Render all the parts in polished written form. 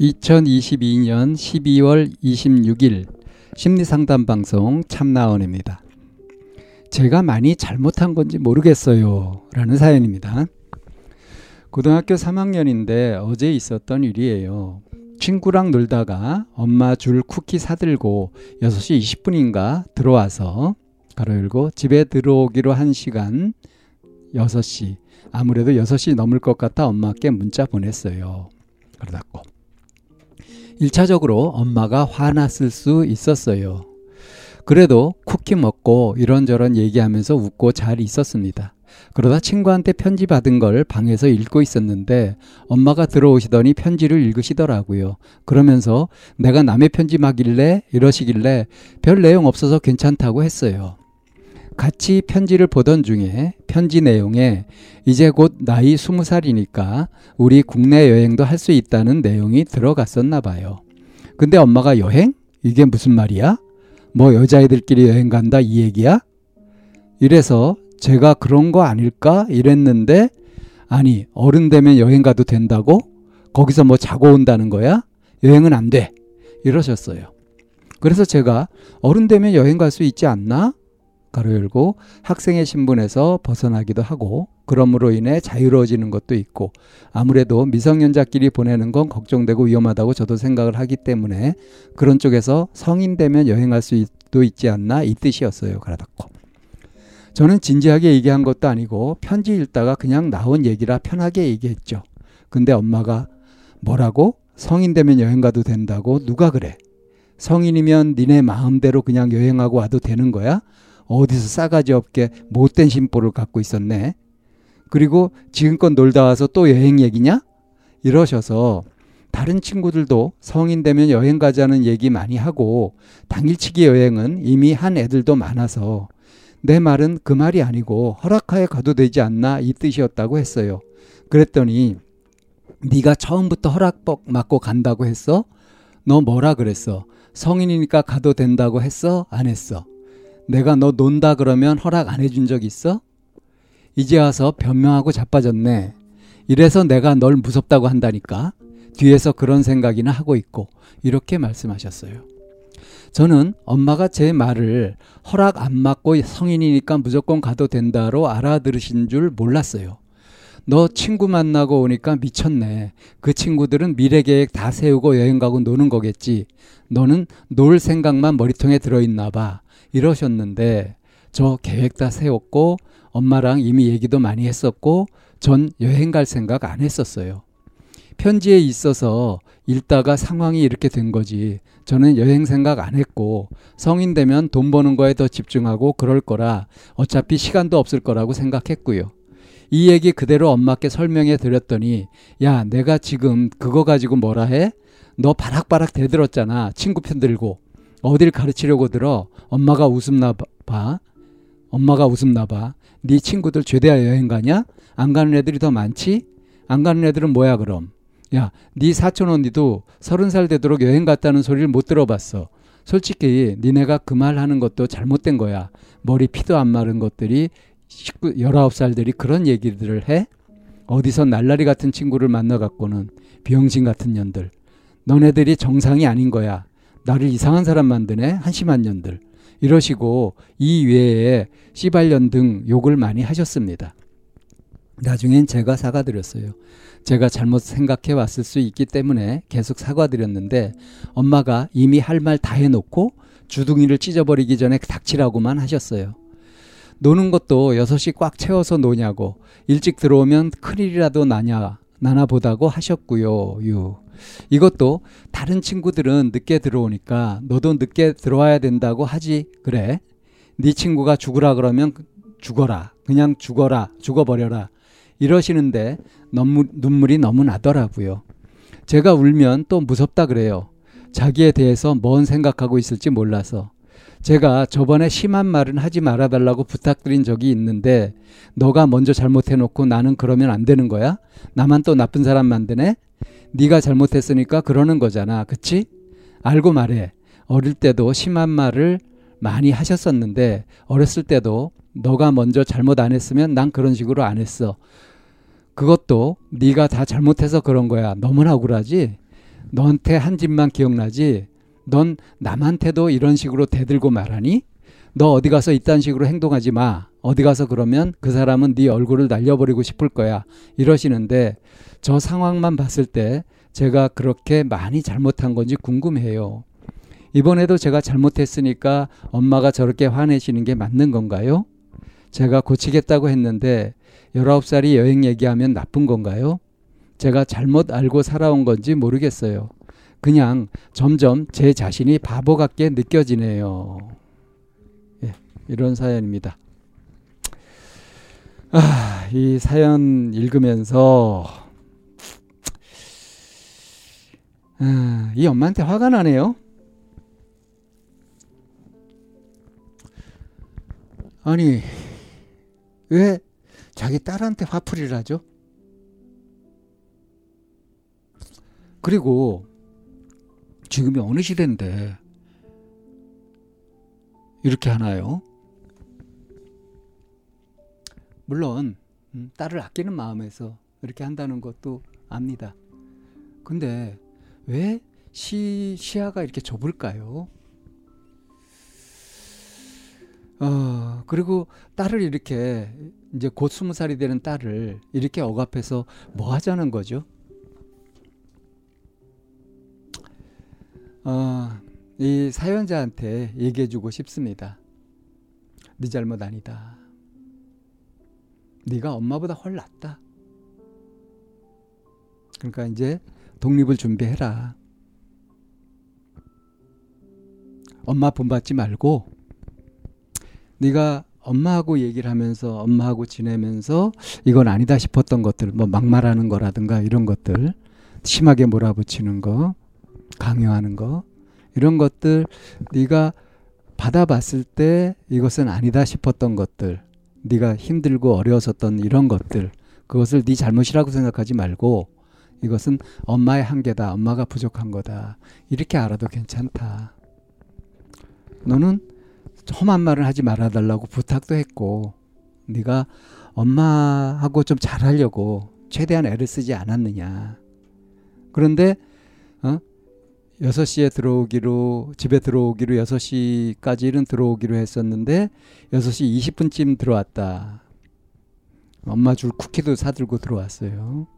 (2022년 12월 26일) 심리상담방송 참나원입니다. 제가 많이 잘못한 건지 모르겠어요 라는 사연입니다. 고등학교 3학년인데 어제 있었던 일이에요. 친구랑 놀다가 엄마 줄 쿠키 사들고 6시 20분인가 들어와서 가로 열고 집에 들어오기로 한 시간 6시, 아무래도 6시 넘을 것 같아 엄마께 문자 보냈어요. 그러다고 1차적으로 엄마가 화났을 수 있었어요. 그래도 쿠키 먹고 이런저런 얘기하면서 웃고 잘 있었습니다. 그러다 친구한테 편지 받은 걸 방에서 읽고 있었는데 엄마가 들어오시더니 편지를 읽으시더라고요. 그러면서 내가 남의 편지 막길래 이러시길래 별 내용 없어서 괜찮다고 했어요. 같이 편지를 보던 중에 편지 내용에 이제 곧 나이 20살이니까 우리 국내 여행도 할 수 있다는 내용이 들어갔었나 봐요. 근데 엄마가 여행? 이게 무슨 말이야? 뭐 여자애들끼리 여행 간다 이 얘기야? 이래서 제가 그런 거 아닐까? 이랬는데 아니 어른 되면 여행 가도 된다고? 거기서 뭐 자고 온다는 거야? 여행은 안 돼. 이러셨어요. 그래서 제가 어른 되면 여행 갈 수 있지 않나? 가로 열고 학생의 신분에서 벗어나기도 하고 그럼으로 인해 자유로워지는 것도 있고 아무래도 미성년자끼리 보내는 건 걱정되고 위험하다고 저도 생각을 하기 때문에 그런 쪽에서 성인 되면 여행할 수도 있지 않나 이 뜻이었어요. 그러다고 저는 진지하게 얘기한 것도 아니고 편지 읽다가 그냥 나온 얘기라 편하게 얘기했죠. 근데 엄마가 뭐라고? 성인 되면 여행 가도 된다고? 누가 그래? 성인이면 니네 마음대로 그냥 여행하고 와도 되는 거야? 어디서 싸가지 없게 못된 심보를 갖고 있었네. 그리고 지금껏 놀다 와서 또 여행 얘기냐? 이러셔서 다른 친구들도 성인 되면 여행 가자는 얘기 많이 하고 당일치기 여행은 이미 한 애들도 많아서 내 말은 그 말이 아니고 허락하에 가도 되지 않나 이 뜻이었다고 했어요. 그랬더니 네가 처음부터 허락 받고 간다고 했어? 너 뭐라 그랬어? 성인이니까 가도 된다고 했어? 안 했어? 내가 너 논다 그러면 허락 안 해준 적 있어? 이제 와서 변명하고 자빠졌네. 이래서 내가 널 무섭다고 한다니까. 뒤에서 그런 생각이나 하고 있고 이렇게 말씀하셨어요. 저는 엄마가 제 말을 허락 안 받고 성인이니까 무조건 가도 된다로 알아들으신 줄 몰랐어요. 너 친구 만나고 오니까 미쳤네. 그 친구들은 미래 계획 다 세우고 여행 가고 노는 거겠지. 너는 놀 생각만 머리통에 들어있나 봐. 이러셨는데 저 계획 다 세웠고 엄마랑 이미 얘기도 많이 했었고 전 여행 갈 생각 안 했었어요. 편지에 있어서 읽다가 상황이 이렇게 된 거지 저는 여행 생각 안 했고 성인 되면 돈 버는 거에 더 집중하고 그럴 거라 어차피 시간도 없을 거라고 생각했고요. 이 얘기 그대로 엄마께 설명해 드렸더니 야 내가 지금 그거 가지고 뭐라 해? 너 바락바락 대들었잖아. 친구 편 들고. 어딜 가르치려고 들어? 엄마가 웃음나 봐. 엄마가 웃음나 봐. 네 친구들 죄대야 여행 가냐? 안 가는 애들이 더 많지? 안 가는 애들은 뭐야 그럼? 야, 네 사촌 언니도 30살 되도록 여행 갔다는 소리를 못 들어봤어. 솔직히 니네가 그 말 하는 것도 잘못된 거야. 머리 피도 안 마른 것들이 19, 19살들이 그런 얘기들을 해? 어디서 날라리 같은 친구를 만나갖고는 병신 같은 년들. 너네들이 정상이 아닌 거야. 나를 이상한 사람 만드네. 한심한 년들. 이러시고 이 외에 씨발년 등 욕을 많이 하셨습니다. 나중엔 제가 사과드렸어요. 제가 잘못 생각해 왔을 수 있기 때문에 계속 사과드렸는데 엄마가 이미 할 말 다 해놓고 주둥이를 찢어버리기 전에 닥치라고만 하셨어요. 노는 것도 6시 꽉 채워서 노냐고 일찍 들어오면 큰일이라도 나나 보다고 하셨고요. 이것도 다른 친구들은 늦게 들어오니까 너도 늦게 들어와야 된다고 하지. 그래 네 친구가 죽으라 그러면 죽어라. 그냥 죽어라. 죽어버려라. 이러시는데 눈물이 너무 나더라고요. 제가 울면 또 무섭다 그래요. 자기에 대해서 뭔 생각하고 있을지 몰라서. 제가 저번에 심한 말은 하지 말아달라고 부탁드린 적이 있는데 너가 먼저 잘못해놓고 나는 그러면 안 되는 거야? 나만 또 나쁜 사람 만드네? 네가 잘못했으니까 그러는 거잖아. 그치? 알고 말해. 어릴 때도 심한 말을 많이 하셨었는데 어렸을 때도 너가 먼저 잘못 안 했으면 난 그런 식으로 안 했어. 그것도 네가 다 잘못해서 그런 거야. 너무나 억울하지? 너한테 한 짓만 기억나지? 넌 남한테도 이런 식으로 대들고 말하니? 너 어디 가서 이딴 식으로 행동하지 마. 어디 가서 그러면 그 사람은 네 얼굴을 날려버리고 싶을 거야. 이러시는데 저 상황만 봤을 때 제가 그렇게 많이 잘못한 건지 궁금해요. 이번에도 제가 잘못했으니까 엄마가 저렇게 화내시는 게 맞는 건가요? 제가 고치겠다고 했는데 19살이 여행 얘기하면 나쁜 건가요? 제가 잘못 알고 살아온 건지 모르겠어요. 그냥 점점 제 자신이 바보 같게 느껴지네요. 예, 이런 사연입니다. 아, 이 사연 읽으면서 이 엄마한테 화가 나네요. 아니, 왜 자기 딸한테 화풀이를 하죠? 그리고 지금이 어느 시대인데 이렇게 하나요? 물론 딸을 아끼는 마음에서 이렇게 한다는 것도 압니다. 근데 왜 시야가 이렇게 좁을까요? 그리고 딸을 이렇게 이제 곧 20살이 되는 딸을 이렇게 억압해서 뭐 하자는 거죠? 이 사연자한테 얘기해주고 싶습니다. 네 잘못 아니다. 네가 엄마보다 훨 낫다. 그러니까 이제 독립을 준비해라. 엄마 본받지 말고 네가 엄마하고 얘기를 하면서 엄마하고 지내면서 이건 아니다 싶었던 것들, 뭐 막말하는 거라든가 이런 것들, 심하게 몰아붙이는 거, 강요하는 거, 이런 것들 네가 받아봤을 때 이것은 아니다 싶었던 것들, 네가 힘들고 어려웠었던 이런 것들, 그것을 네 잘못이라고 생각하지 말고 이것은 엄마의 한계다, 엄마가 부족한 거다, 이렇게 알아도 괜찮다. 너는 험한 말을 하지 말아달라고 부탁도 했고 네가 엄마하고 좀 잘하려고 최대한 애를 쓰지 않았느냐. 그런데 6시에 들어오기로, 집에 들어오기로 6시까지는 들어오기로 했었는데 6시 20분쯤 들어왔다. 엄마 줄 쿠키도 사들고 들어왔어요.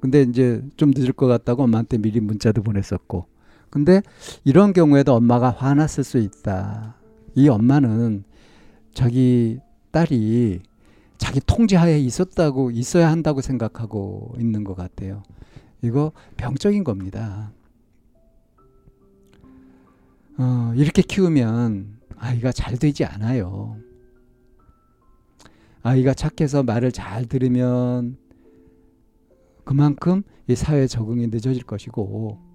근데 이제 좀 늦을 것 같다고 엄마한테 미리 문자도 보냈었고. 근데 이런 경우에도 엄마가 화났을 수 있다. 이 엄마는 자기 딸이 자기 통제하에 있어야 한다고 생각하고 있는 것 같아요. 이거 병적인 겁니다. 이렇게 키우면 아이가 잘 되지 않아요. 아이가 착해서 말을 잘 들으면 그만큼 이 사회 적응이 늦어질 것이고,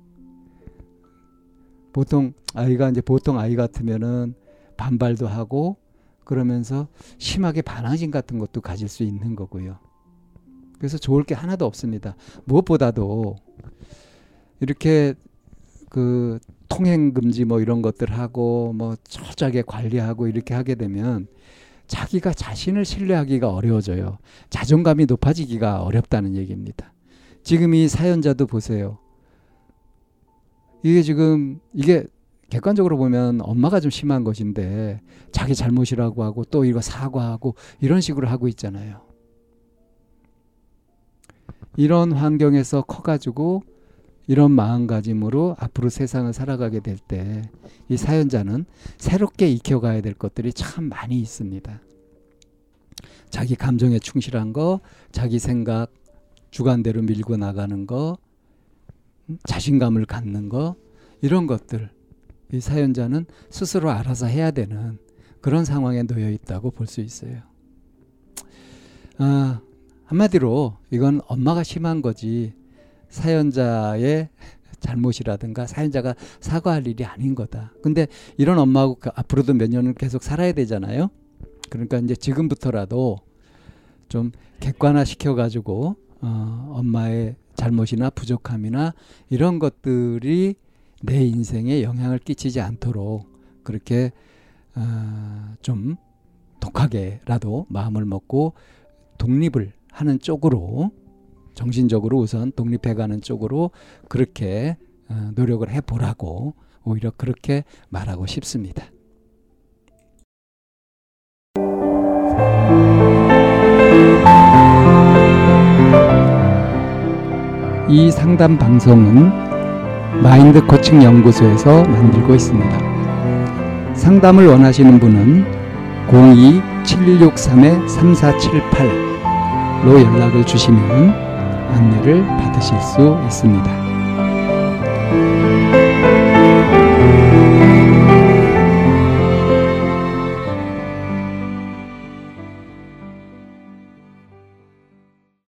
보통 아이 같으면은 반발도 하고 그러면서 심하게 반항심 같은 것도 가질 수 있는 거고요. 그래서 좋을 게 하나도 없습니다. 무엇보다도 이렇게 그 통행금지 뭐 이런 것들 하고 뭐 철저하게 관리하고 이렇게 하게 되면 자기가 자신을 신뢰하기가 어려워져요. 자존감이 높아지기가 어렵다는 얘기입니다. 지금 이 사연자도 보세요. 이게 객관적으로 보면 엄마가 좀 심한 것인데 자기 잘못이라고 하고 또 이거 사과하고 이런 식으로 하고 있잖아요. 이런 환경에서 커가지고 이런 마음가짐으로 앞으로 세상을 살아가게 될 때 이 사연자는 새롭게 익혀가야 될 것들이 참 많이 있습니다. 자기 감정에 충실한 거, 자기 생각 주관대로 밀고 나가는 거, 자신감을 갖는 거, 이런 것들 이 사연자는 스스로 알아서 해야 되는 그런 상황에 놓여 있다고 볼 수 있어요. 한마디로 이건 엄마가 심한 거지 사연자의 잘못이라든가 사연자가 사과할 일이 아닌 거다. 근데 이런 엄마하고 앞으로도 몇 년을 계속 살아야 되잖아요. 그러니까 이제 지금부터라도 좀 객관화 시켜가지고 엄마의 잘못이나 부족함이나 이런 것들이 내 인생에 영향을 끼치지 않도록 그렇게 좀 독하게라도 마음을 먹고 독립을 하는 쪽으로, 정신적으로 우선 독립해가는 쪽으로 그렇게 노력을 해보라고 오히려 그렇게 말하고 싶습니다. 이 상담 방송은 마인드 코칭 연구소에서 만들고 있습니다. 상담을 원하시는 분은 02-763-3478로 연락을 주시면 안내를 받으실 수 있습니다.